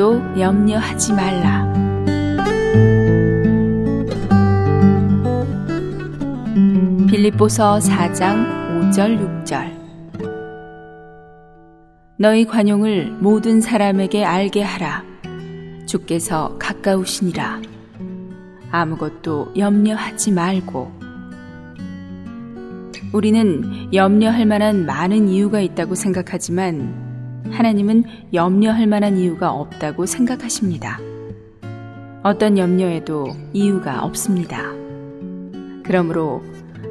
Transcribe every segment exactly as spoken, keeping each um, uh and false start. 아무것도 염려하지 말라. 빌립보서 사 장 오 절 육 절. 너희 관용을 모든 사람에게 알게 하라. 주께서 가까우시니라. 아무것도 염려하지 말고. 우리는 염려할 만한 많은 이유가 있다고 생각하지만 하나님은 염려할 만한 이유가 없다고 생각하십니다. 어떤 염려에도 이유가 없습니다. 그러므로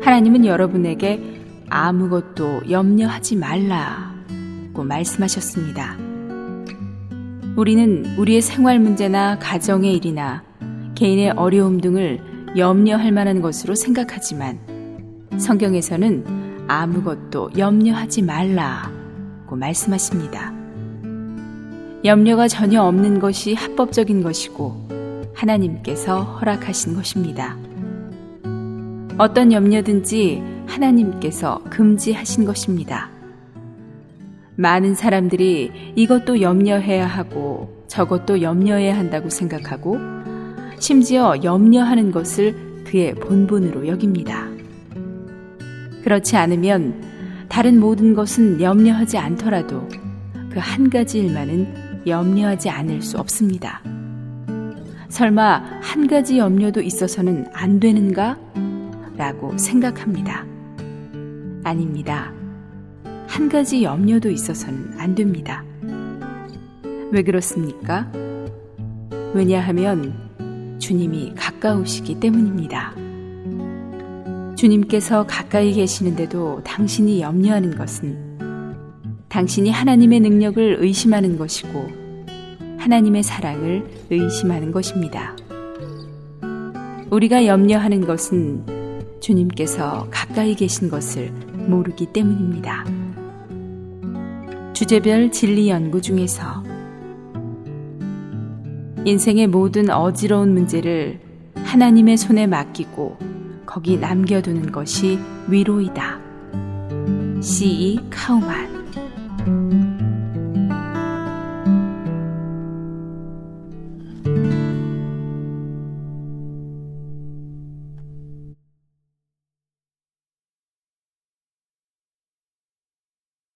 하나님은 여러분에게 아무것도 염려하지 말라고 말씀하셨습니다. 우리는 우리의 생활 문제나 가정의 일이나 개인의 어려움 등을 염려할 만한 것으로 생각하지만 성경에서는 아무것도 염려하지 말라고 말씀하십니다. 염려가 전혀 없는 것이 합법적인 것이고 하나님께서 허락하신 것입니다. 어떤 염려든지 하나님께서 금지하신 것입니다. 많은 사람들이 이것도 염려해야 하고 저것도 염려해야 한다고 생각하고 심지어 염려하는 것을 그의 본분으로 여깁니다. 그렇지 않으면 다른 모든 것은 염려하지 않더라도 그 한 가지 일만은 염려하지 않을 수 없습니다. 설마 한 가지 염려도 있어서는 안 되는가? 라고 생각합니다. 아닙니다. 한 가지 염려도 있어서는 안 됩니다. 왜 그렇습니까? 왜냐하면 주님이 가까우시기 때문입니다. 주님께서 가까이 계시는데도 당신이 염려하는 것은 당신이 하나님의 능력을 의심하는 것이고 하나님의 사랑을 의심하는 것입니다. 우리가 염려하는 것은 주님께서 가까이 계신 것을 모르기 때문입니다. 주제별 진리 연구 중에서 인생의 모든 어지러운 문제를 하나님의 손에 맡기고 거기 남겨두는 것이 위로이다. 씨 이 카우만.